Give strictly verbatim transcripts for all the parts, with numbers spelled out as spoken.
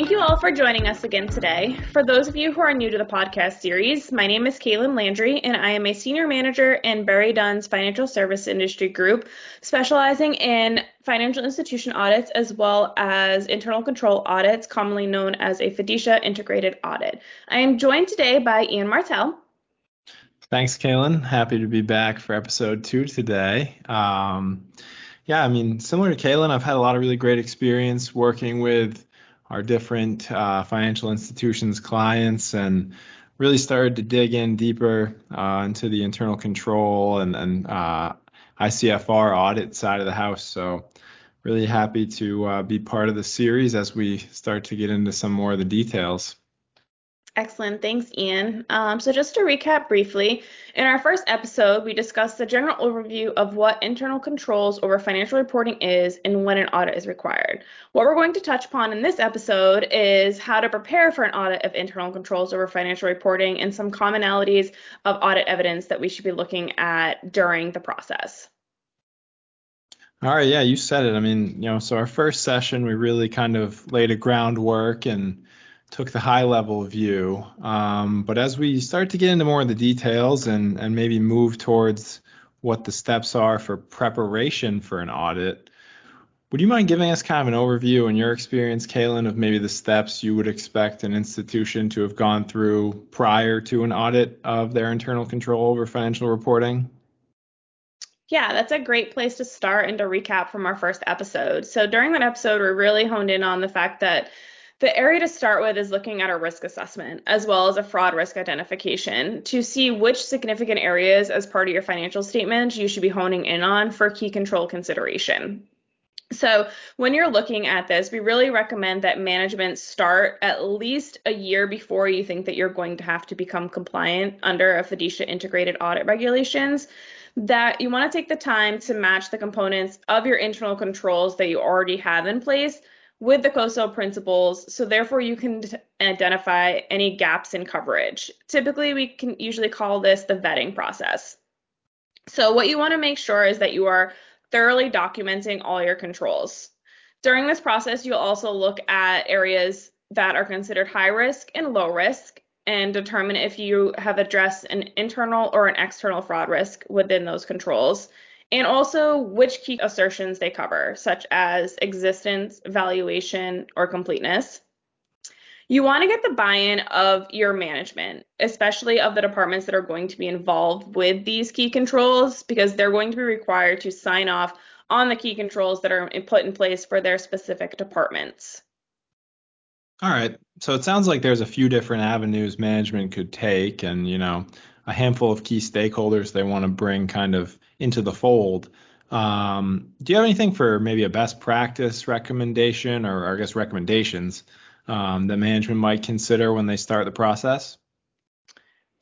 Thank you all for joining us again today. For those of you who are new to the podcast series, my name is Kaylin Landry, and I am a senior manager in Barry Dunn's Financial Service Industry Group, specializing in financial institution audits as well as internal control audits, commonly known as a FDICIA integrated audit. I am joined today by Ian Martell. Thanks, Kaylin. Happy to be back for episode two today. Um, yeah, I mean, similar to Kaylin, I've had a lot of really great experience working with our different uh, financial institutions clients, and really started to dig in deeper uh, into the internal control and, and uh, I C F R audit side of the house. So really happy to uh, be part of the series as we start to get into some more of the details. Excellent. Thanks, Ian. Um, so just to recap briefly, in our first episode, we discussed the general overview of what internal controls over financial reporting is and when an audit is required. What we're going to touch upon in this episode is how to prepare for an audit of internal controls over financial reporting and some commonalities of audit evidence that we should be looking at during the process. All right. Yeah, you said it. I mean, you know, so our first session, we really kind of laid a groundwork and took the high level view. Um, but as we start to get into more of the details and, and maybe move towards what the steps are for preparation for an audit, would you mind giving us kind of an overview in your experience, Kaylin, of maybe the steps you would expect an institution to have gone through prior to an audit of their internal control over financial reporting? Yeah, that's a great place to start and to recap from our first episode. So during that episode, we really honed in on the fact that the area to start with is looking at a risk assessment as well as a fraud risk identification to see which significant areas as part of your financial statement you should be honing in on for key control consideration. So when you're looking at this, we really recommend that management start at least a year before you think that you're going to have to become compliant under a FDICIA integrated audit regulations, that you want to take the time to match the components of your internal controls that you already have in place with the COSO principles, so therefore you can identify any gaps in coverage. Typically, we can usually call this the vetting process. So what you want to make sure is that you are thoroughly documenting all your controls. During this process, you'll also look at areas that are considered high risk and low risk and determine if you have addressed an internal or an external fraud risk within those controls, and also which key assertions they cover, such as existence, valuation, or completeness. You want to get the buy-in of your management, especially of the departments that are going to be involved with these key controls, because they're going to be required to sign off on the key controls that are put in place for their specific departments. All right, so it sounds like there's a few different avenues management could take, and, you know, a handful of key stakeholders they want to bring kind of into the fold. Um, do you have anything for maybe a best practice recommendation, or, or I guess recommendations um, that management might consider when they start the process?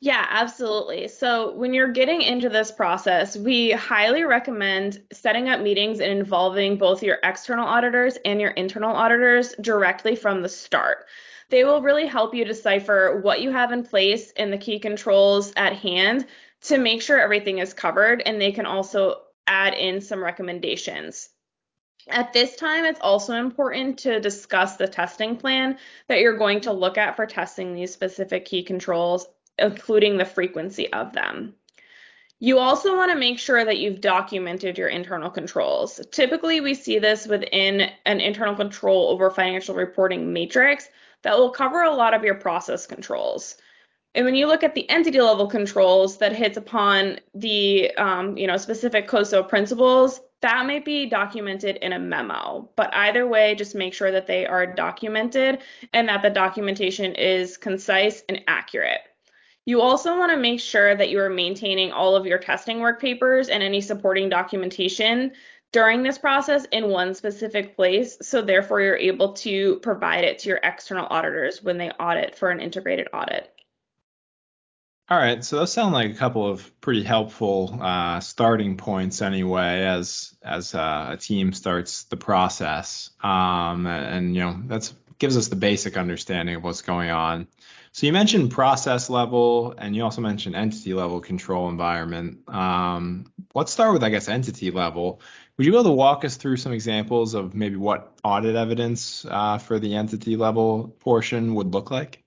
Yeah, absolutely. So when you're getting into this process, we highly recommend setting up meetings and involving both your external auditors and your internal auditors directly from the start. They will really help you decipher what you have in place and the key controls at hand to make sure everything is covered, and they can also add in some recommendations. At this time, it's also important to discuss the testing plan that you're going to look at for testing these specific key controls, including the frequency of them. You also want to make sure that you've documented your internal controls. Typically, we see this within an internal control over financial reporting matrix that will cover a lot of your process controls. And when you look at the entity level controls that hits upon the um, you know, specific COSO principles, that may be documented in a memo. But either way, just make sure that they are documented and that the documentation is concise and accurate. You also want to make sure that you are maintaining all of your testing work papers and any supporting documentation during this process in one specific place, so therefore you're able to provide it to your external auditors when they audit for an integrated audit. All right, so those sound like a couple of pretty helpful uh, starting points anyway, as as uh, a team starts the process, um, and you know that's gives us the basic understanding of what's going on. So you mentioned process level, and you also mentioned entity level control environment. Um, Let's start with, I guess, entity level. Would you be able to walk us through some examples of maybe what audit evidence uh, for the entity level portion would look like?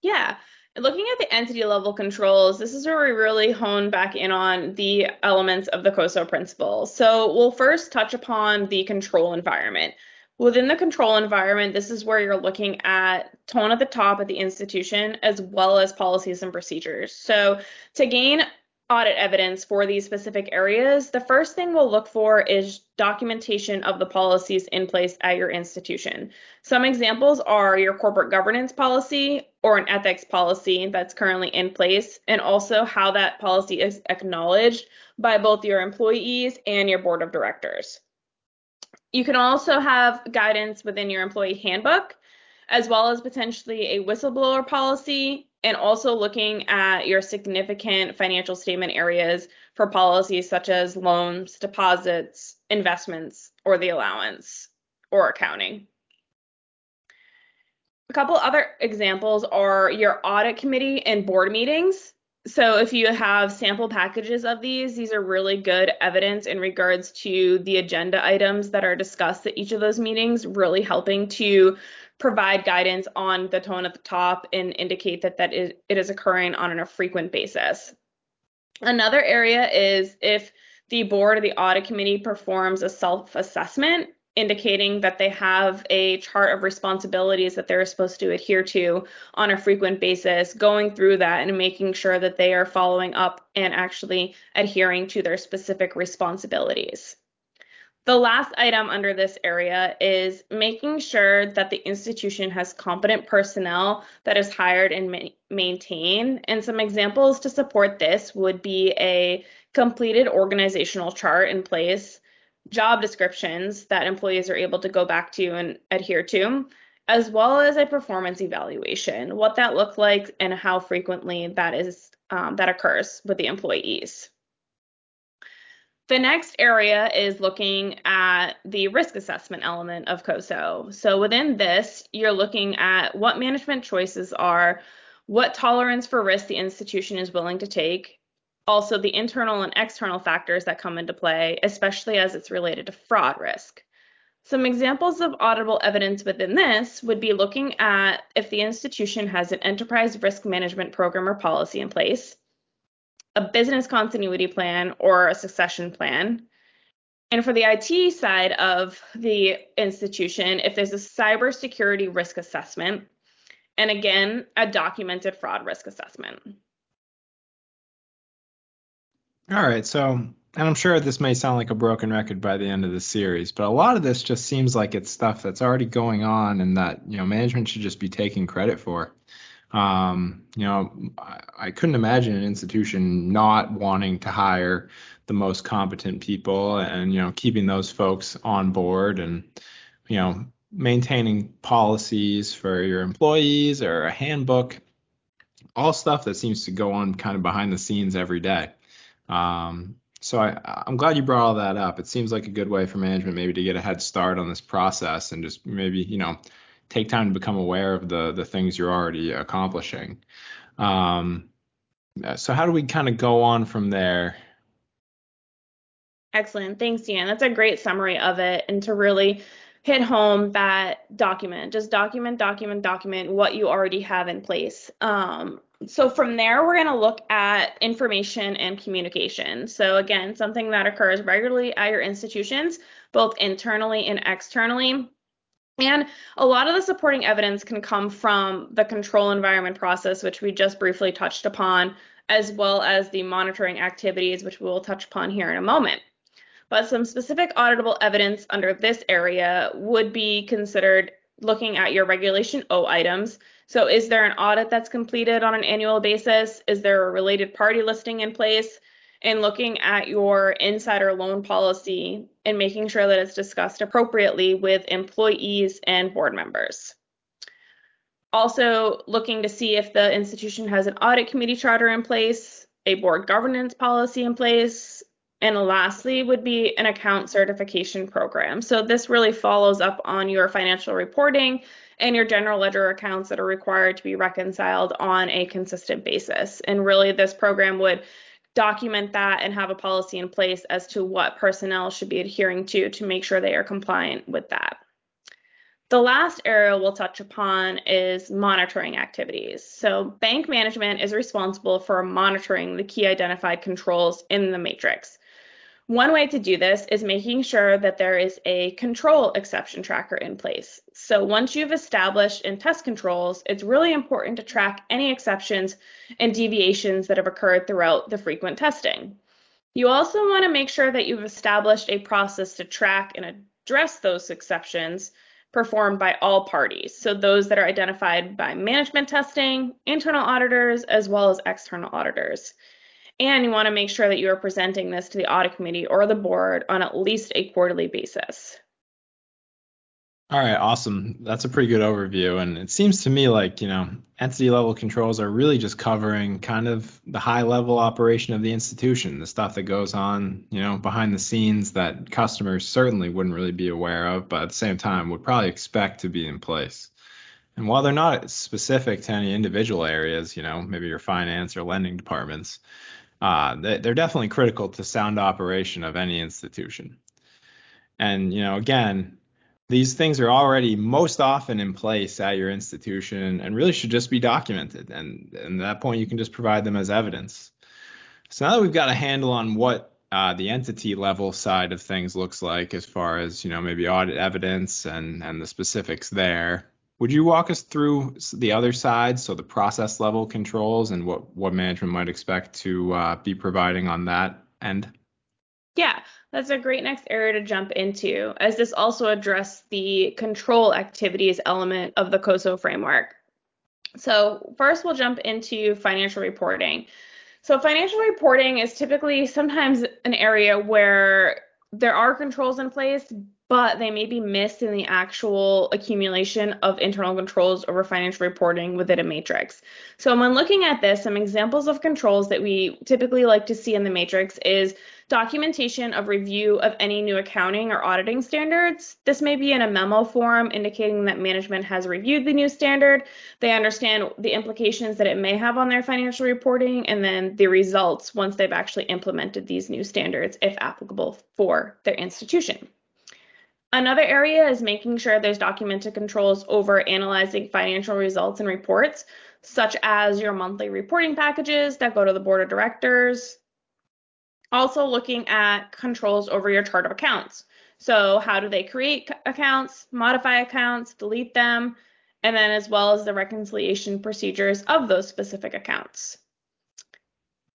Yeah. Looking at the entity level controls, this is where we really hone back in on the elements of the COSO principle. So we'll first touch upon the control environment. Within the control environment, this is where you're looking at tone at the top of the institution, as well as policies and procedures. So to gain audit evidence for these specific areas, the first thing we'll look for is documentation of the policies in place at your institution. Some examples are your corporate governance policy or an ethics policy that's currently in place, and also how that policy is acknowledged by both your employees and your board of directors. You can also have guidance within your employee handbook, as well as potentially a whistleblower policy, and also looking at your significant financial statement areas for policies such as loans, deposits, investments, or the allowance or accounting. A couple other examples are your audit committee and board meetings. So if you have sample packages of these, these are really good evidence in regards to the agenda items that are discussed at each of those meetings, really helping to provide guidance on the tone at the top and indicate that, that is, it is occurring on a frequent basis. Another area is if the board or the audit committee performs a self-assessment, indicating that they have a chart of responsibilities that they're supposed to adhere to on a frequent basis, going through that and making sure that they are following up and actually adhering to their specific responsibilities. The last item under this area is making sure that the institution has competent personnel that is hired and ma- maintained. And some examples to support this would be a completed organizational chart in place, job descriptions that employees are able to go back to and adhere to, as well as a performance evaluation, what that looked like and how frequently that is um, that occurs with the employees. The next area is looking at the risk assessment element of COSO. So within this, you're looking at what management choices are, what tolerance for risk the institution is willing to take, also the internal and external factors that come into play, especially as it's related to fraud risk. Some examples of auditable evidence within this would be looking at if the institution has an enterprise risk management program or policy in place, a business continuity plan or a succession plan. And for the I T side of the institution, if there's a cybersecurity risk assessment, and again, a documented fraud risk assessment. All right, so, and I'm sure this may sound like a broken record by the end of the series, but a lot of this just seems like it's stuff that's already going on and that, you know, management should just be taking credit for. Um, you know, I, I couldn't imagine an institution not wanting to hire the most competent people and, you know, keeping those folks on board and, you know, maintaining policies for your employees or a handbook, all stuff that seems to go on kind of behind the scenes every day. Um, so I, I'm glad you brought all that up. It seems like a good way for management maybe to get a head start on this process and just maybe, you know, take time to become aware of the, the things you're already accomplishing. Um, so how do we kind of go on from there? Excellent. Thanks, Ian. That's a great summary of it. And to really hit home that document, just document, document, document what you already have in place. Um, So from there, we're going to look at information and communication. So again, something that occurs regularly at your institutions, both internally and externally. And a lot of the supporting evidence can come from the control environment process, which we just briefly touched upon, as well as the monitoring activities, which we will touch upon here in a moment. But some specific auditable evidence under this area would be considered looking at your Regulation O items. So is there an audit that's completed on an annual basis? Is there a related party listing in place? And looking at your insider loan policy and making sure that it's discussed appropriately with employees and board members. Also looking to see if the institution has an audit committee charter in place, a board governance policy in place, and lastly would be an account certification program. So this really follows up on your financial reporting and your general ledger accounts that are required to be reconciled on a consistent basis. And really this program would document that and have a policy in place as to what personnel should be adhering to to make sure they are compliant with that. The last area we'll touch upon is monitoring activities. So bank management is responsible for monitoring the key identified controls in the matrix. One way to do this is making sure that there is a control exception tracker in place. So once you've established and test controls, it's really important to track any exceptions and deviations that have occurred throughout the frequent testing. You also want to make sure that you've established a process to track and address those exceptions performed by all parties, so those that are identified by management testing, internal auditors, as well as external auditors. And you want to make sure that you are presenting this to the audit committee or the board on at least a quarterly basis. All right, awesome. That's a pretty good overview. And it seems to me like, you know, entity level controls are really just covering kind of the high level operation of the institution, the stuff that goes on, you know, behind the scenes that customers certainly wouldn't really be aware of, but at the same time would probably expect to be in place. And while they're not specific to any individual areas, you know, maybe your finance or lending departments, uh, they're definitely critical to sound operation of any institution. And, you know, again, these things are already most often in place at your institution and really should just be documented. And, and at that point, you can just provide them as evidence. So now that we've got a handle on what Uh, the entity level side of things looks like as far as, you know, maybe audit evidence and, and the specifics there, would you walk us through the other side? So the process level controls and what, what management might expect to uh, be providing on that end? Yeah, that's a great next area to jump into, as this also addresses the control activities element of the COSO framework. So first, we'll jump into financial reporting. So financial reporting is typically sometimes an area where there are controls in place, but they may be missed in the actual accumulation of internal controls over financial reporting within a matrix. So when looking at this, some examples of controls that we typically like to see in the matrix is documentation of review of any new accounting or auditing standards. This may be in a memo form indicating that management has reviewed the new standard. They understand the implications that it may have on their financial reporting and then the results once they've actually implemented these new standards, if applicable for their institution. Another area is making sure there's documented controls over analyzing financial results and reports, such as your monthly reporting packages that go to the board of directors. Also looking at controls over your chart of accounts. So how do they create accounts, modify accounts, delete them, and then as well as the reconciliation procedures of those specific accounts.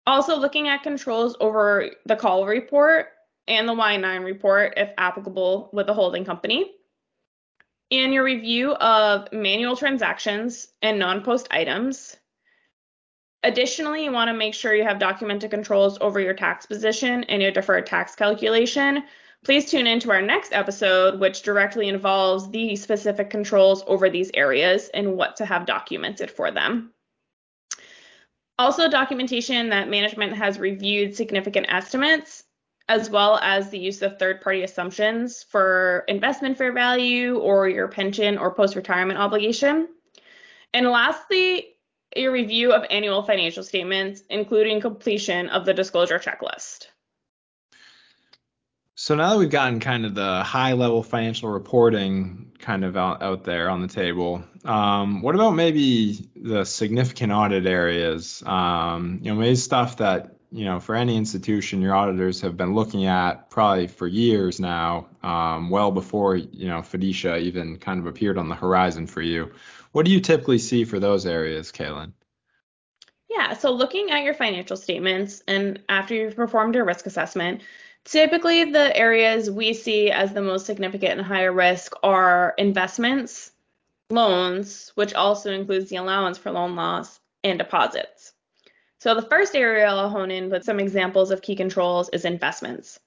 Also looking at controls over the call report and the Y nine report, if applicable, with a holding company, and your review of manual transactions and non-post items. Additionally, you want to make sure you have documented controls over your tax position and your deferred tax calculation. Please tune into our next episode, which directly involves the specific controls over these areas and what to have documented for them. Also, documentation that management has reviewed significant estimates, as well as the use of third-party assumptions for investment fair value or your pension or post-retirement obligation. And lastly, a review of annual financial statements, including completion of the disclosure checklist. So now that we've gotten kind of the high-level financial reporting kind of out, out there on the table, um, what about maybe the significant audit areas? Um, you know, maybe stuff that, you know, for any institution, your auditors have been looking at probably for years now, um, well before, you know, FDICIA even kind of appeared on the horizon for you. What do you typically see for those areas, Kaylin? Yeah, so looking at your financial statements and after you've performed your risk assessment, typically the areas we see as the most significant and higher risk are investments, loans, which also includes the allowance for loan loss, and deposits. So the first area I'll hone in with some examples of key controls is investments.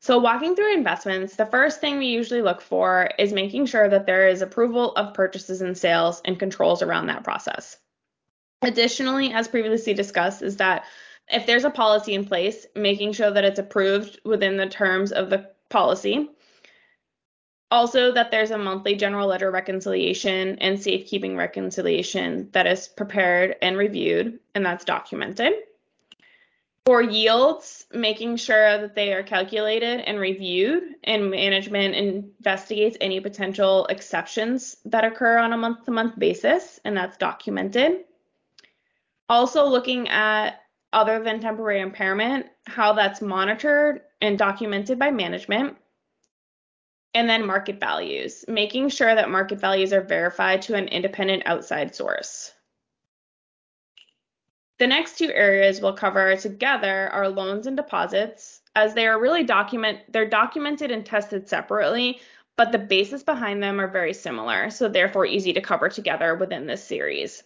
So walking through investments, the first thing we usually look for is making sure that there is approval of purchases and sales and controls around that process. Additionally, as previously discussed, is that if there's a policy in place, making sure that it's approved within the terms of the policy. Also, that there's a monthly general ledger reconciliation and safekeeping reconciliation that is prepared and reviewed, and that's documented. For yields, making sure that they are calculated and reviewed, and management investigates any potential exceptions that occur on a month-to-month basis, and that's documented. Also looking at, other than temporary impairment, how that's monitored and documented by management. And then market values, making sure that market values are verified to an independent outside source. The next two areas we'll cover together are loans and deposits, as they are really document, they're documented and tested separately, but the basis behind them are very similar, so therefore easy to cover together within this series.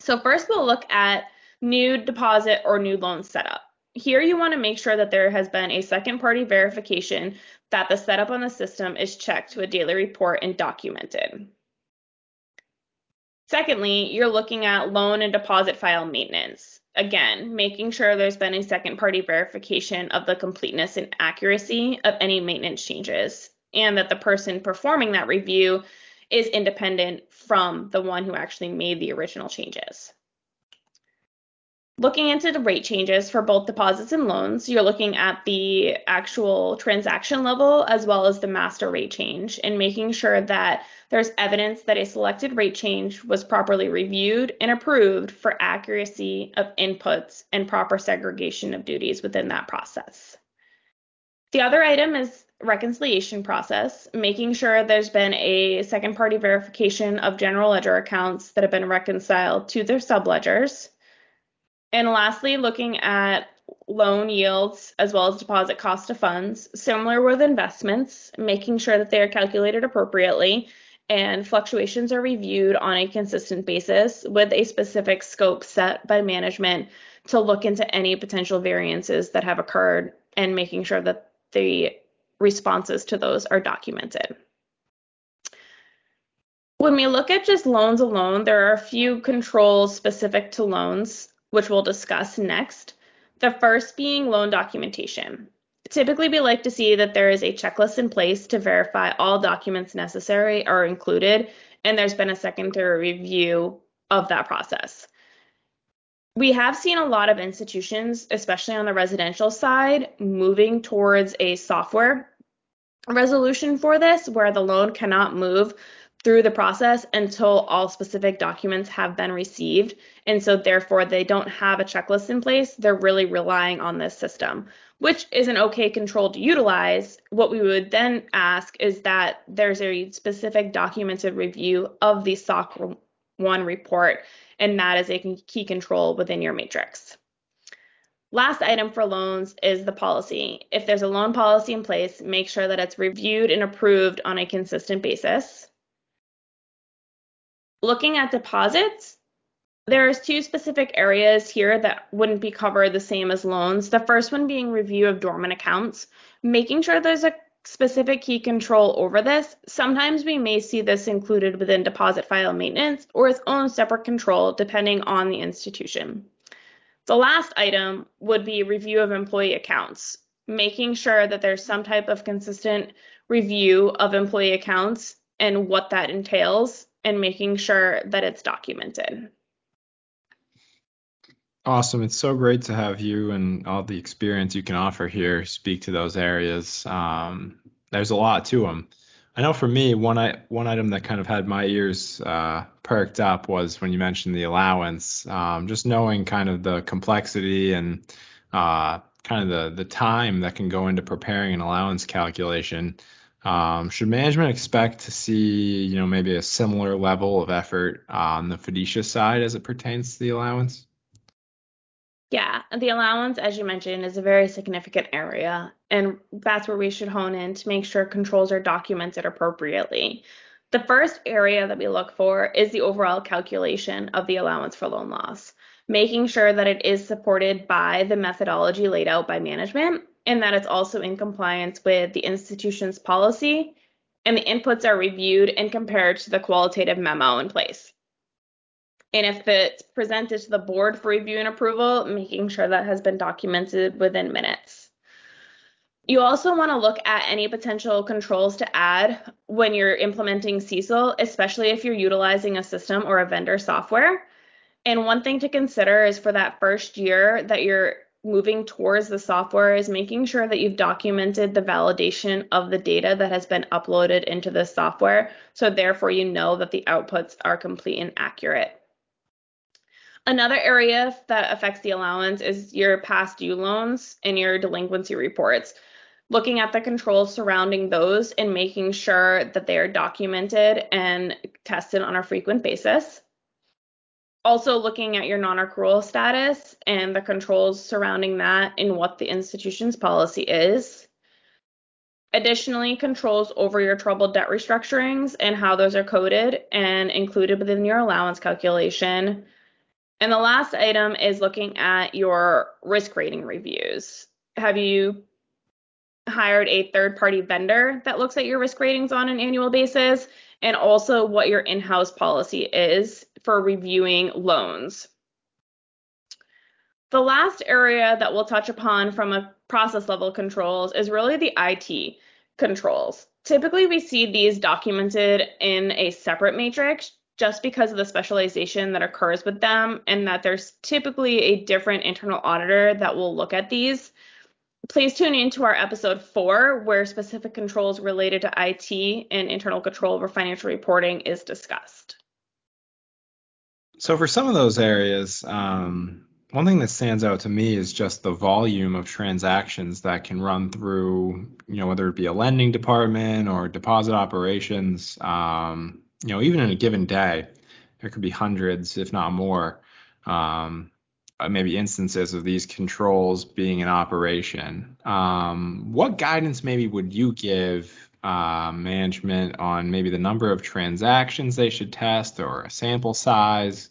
So first we'll look at new deposit or new loan setup. Here you want to make sure that there has been a second party verification that the setup on the system is checked to a daily report and documented. Secondly, you're looking at loan and deposit file maintenance. Again, making sure there's been a second party verification of the completeness and accuracy of any maintenance changes, and that the person performing that review is independent from the one who actually made the original changes. Looking into the rate changes for both deposits and loans, you're looking at the actual transaction level as well as the master rate change, and making sure that there's evidence that a selected rate change was properly reviewed and approved for accuracy of inputs and proper segregation of duties within that process. The other item is reconciliation process, making sure there's been a second party verification of general ledger accounts that have been reconciled to their subledgers. And lastly, looking at loan yields as well as deposit cost of funds, similar with investments, making sure that they are calculated appropriately and fluctuations are reviewed on a consistent basis with a specific scope set by management to look into any potential variances that have occurred, and making sure that the responses to those are documented. When we look at just loans alone, there are a few controls specific to loans, which we'll discuss next. The first being loan documentation. Typically, we like to see that there is a checklist in place to verify all documents necessary are included, and there's been a secondary review of that process. We have seen a lot of institutions, especially on the residential side, moving towards a software resolution for this, where the loan cannot move through the process until all specific documents have been received. And so therefore they don't have a checklist in place. They're really relying on this system, which is an okay control to utilize. What we would then ask is that there's a specific documented review of the S O C one report, and that is a key control within your matrix. Last item for loans is the policy. If there's a loan policy in place, make sure that it's reviewed and approved on a consistent basis. Looking at deposits, there's two specific areas here that wouldn't be covered the same as loans. The first one being review of dormant accounts, making sure there's a specific key control over this. Sometimes we may see this included within deposit file maintenance or its own separate control, depending on the institution. The last item would be review of employee accounts, making sure that there's some type of consistent review of employee accounts and what that entails, and making sure that it's documented. Awesome. It's so great to have you and all the experience you can offer here speak to those areas. Um, there's a lot to them. I know for me, one, I, one item that kind of had my ears uh, perked up was when you mentioned the allowance, um, just knowing kind of the complexity and uh, kind of the, the time that can go into preparing an allowance calculation. Um, should management expect to see, you know, maybe a similar level of effort on the fiducia side as it pertains to the allowance? Yeah, the allowance, as you mentioned, is a very significant area, and that's where we should hone in to make sure controls are documented appropriately. The first area that we look for is the overall calculation of the allowance for loan loss, making sure that it is supported by the methodology laid out by management, and that it's also in compliance with the institution's policy, and the inputs are reviewed and compared to the qualitative memo in place. And if it's presented to the board for review and approval, making sure that has been documented within minutes. You also want to look at any potential controls to add when you're implementing C E C L, especially if you're utilizing a system or a vendor software. And one thing to consider is for that first year that you're moving towards the software is making sure that you've documented the validation of the data that has been uploaded into the software, so therefore you know that the outputs are complete and accurate. Another area that affects the allowance is your past due loans and your delinquency reports. Looking at the controls surrounding those and making sure that they are documented and tested on a frequent basis. Also looking at your non-accrual status and the controls surrounding that and what the institution's policy is. Additionally, controls over your troubled debt restructurings and how those are coded and included within your allowance calculation. And the last item is looking at your risk rating reviews. Have you hired a third-party vendor that looks at your risk ratings on an annual basis, and also what your in-house policy is for reviewing loans? The last area that we'll touch upon from a process level controls is really the I T controls. Typically, we see these documented in a separate matrix just because of the specialization that occurs with them, and that there's typically a different internal auditor that will look at these. Please tune in to our episode four, where specific controls related to I T and internal control over financial reporting is discussed. So for some of those areas, um, one thing that stands out to me is just the volume of transactions that can run through, you know, whether it be a lending department or deposit operations, um, you know, even in a given day, there could be hundreds, if not more, um, maybe instances of these controls being in operation. Um, what guidance maybe would you give uh, management on maybe the number of transactions they should test or a sample size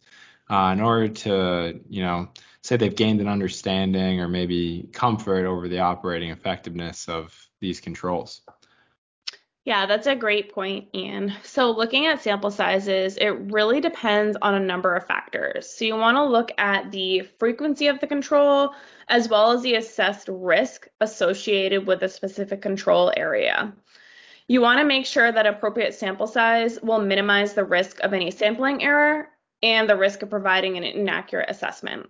uh, in order to, you know, say they've gained an understanding or maybe comfort over the operating effectiveness of these controls? Yeah, that's a great point, Ian. So looking at sample sizes, it really depends on a number of factors. So you want to look at the frequency of the control, as well as the assessed risk associated with a specific control area. You want to make sure that appropriate sample size will minimize the risk of any sampling error and the risk of providing an inaccurate assessment.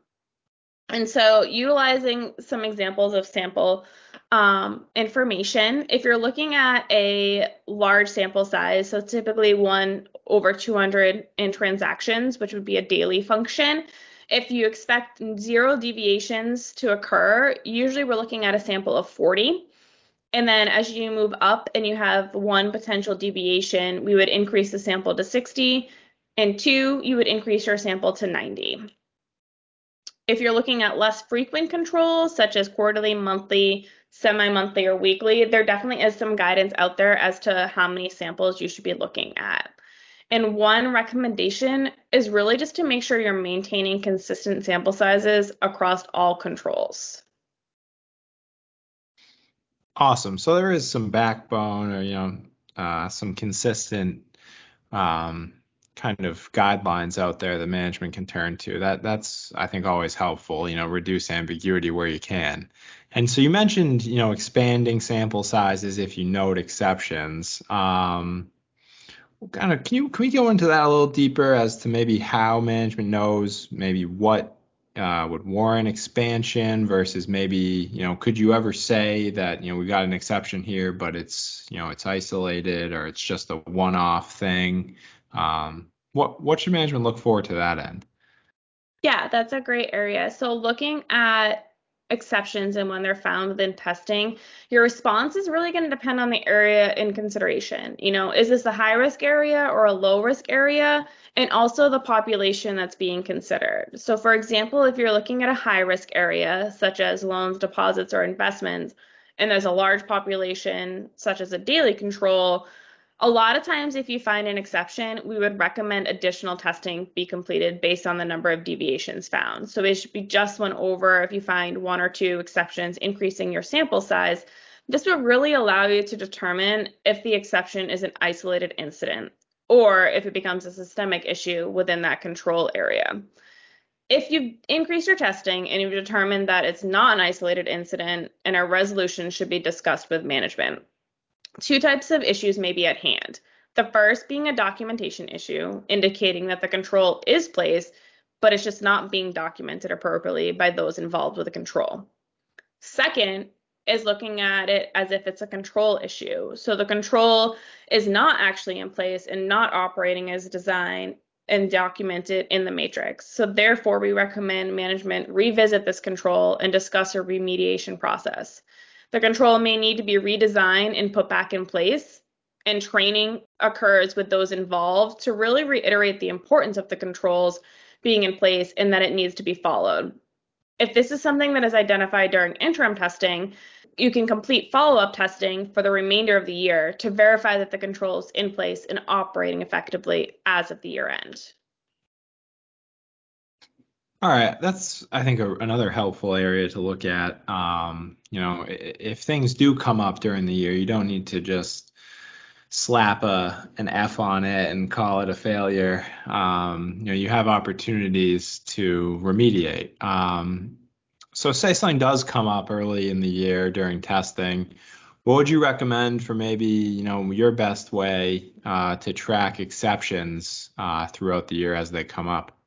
And so utilizing some examples of sample um, information, if you're looking at a large sample size, so typically one over two hundred in transactions, which would be a daily function, if you expect zero deviations to occur, usually we're looking at a sample of forty. And then as you move up and you have one potential deviation, we would increase the sample to sixty, and two, you would increase your sample to ninety. If you're looking at less frequent controls, such as quarterly, monthly, semi-monthly, or weekly, there definitely is some guidance out there as to how many samples you should be looking at. And one recommendation is really just to make sure you're maintaining consistent sample sizes across all controls. Awesome. So there is some backbone or, you know, uh, some consistent um kind of guidelines out there that management can turn to. That that's I think always helpful, you know, reduce ambiguity where you can. And so you mentioned, you know, expanding sample sizes if you note exceptions. Um, kind of can you can we go into that a little deeper as to maybe how management knows maybe what uh, would warrant expansion versus maybe, you know, could you ever say that, you know, we've got an exception here, but it's, you know, it's isolated or it's just a one-off thing. Um, what, what should management look for to that end? Yeah, that's a great area. So looking at exceptions and when they're found within testing, your response is really going to depend on the area in consideration. You know, is this a high risk area or a low risk area? And also the population that's being considered. So for example, if you're looking at a high risk area, such as loans, deposits, or investments, and there's a large population, such as a daily control, a lot of times if you find an exception, we would recommend additional testing be completed based on the number of deviations found. So it should be just one over if you find one or two exceptions, increasing your sample size. This would really allow you to determine if the exception is an isolated incident or if it becomes a systemic issue within that control area. If you've increased your testing and you've determined that it's not an isolated incident, and a resolution should be discussed with management. Two types of issues may be at hand. The first being a documentation issue, indicating that the control is placed, but it's just not being documented appropriately by those involved with the control. Second is looking at it as if it's a control issue. So the control is not actually in place and not operating as designed and documented in the matrix. So therefore, we recommend management revisit this control and discuss a remediation process. The control may need to be redesigned and put back in place, and training occurs with those involved to really reiterate the importance of the controls being in place and that it needs to be followed. If this is something that is identified during interim testing, you can complete follow-up testing for the remainder of the year to verify that the control is in place and operating effectively as of the year end. All right, that's, I think, a, another helpful area to look at. Um, you know, if things do come up during the year, you don't need to just slap a an F on it and call it a failure. Um, you know, you have opportunities to remediate. Um, so say something does come up early in the year during testing, what would you recommend for maybe, you know, your best way uh, to track exceptions uh, throughout the year as they come up?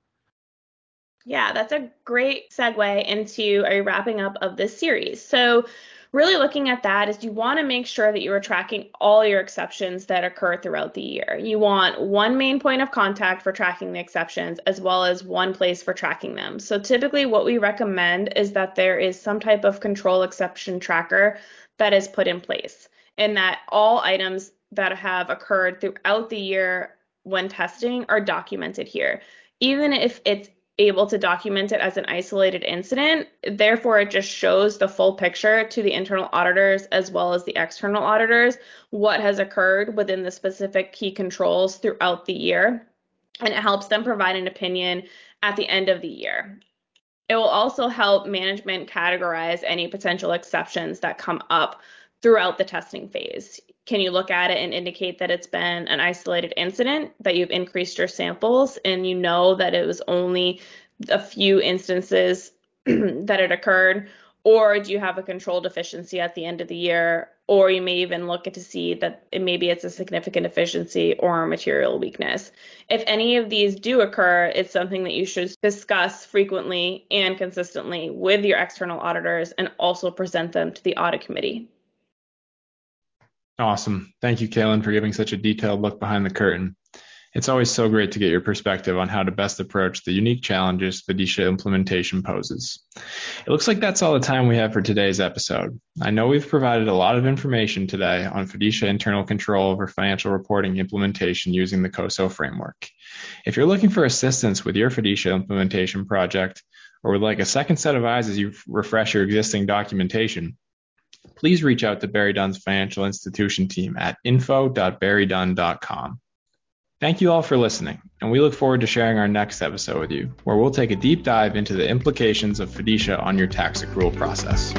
Yeah, that's a great segue into a wrapping up of this series. So really looking at that is you want to make sure that you are tracking all your exceptions that occur throughout the year. You want one main point of contact for tracking the exceptions as well as one place for tracking them. So typically what we recommend is that there is some type of control exception tracker that is put in place, and that all items that have occurred throughout the year when testing are documented here. Even if it's able to document it as an isolated incident, therefore it just shows the full picture to the internal auditors as well as the external auditors what has occurred within the specific key controls throughout the year, and it helps them provide an opinion at the end of the year. It will also help management categorize any potential exceptions that come up throughout the testing phase. Can you look at it and indicate that it's been an isolated incident, that you've increased your samples, and you know that it was only a few instances that it occurred? Or do you have a control deficiency at the end of the year? Or you may even look at to see that it, maybe it's a significant deficiency or a material weakness. If any of these do occur, it's something that you should discuss frequently and consistently with your external auditors and also present them to the audit committee. Awesome. Thank you, Kaylin, for giving such a detailed look behind the curtain. It's always so great to get your perspective on how to best approach the unique challenges FDICIA implementation poses. It looks like that's all the time we have for today's episode. I know we've provided a lot of information today on FDICIA internal control over financial reporting implementation using the COSO framework. If you're looking for assistance with your FDICIA implementation project, or would like a second set of eyes as you refresh your existing documentation, please reach out to Barry Dunn's financial institution team at info dot barry dunn dot com. Thank you all for listening, and we look forward to sharing our next episode with you, where we'll take a deep dive into the implications of FDICIA on your tax accrual process.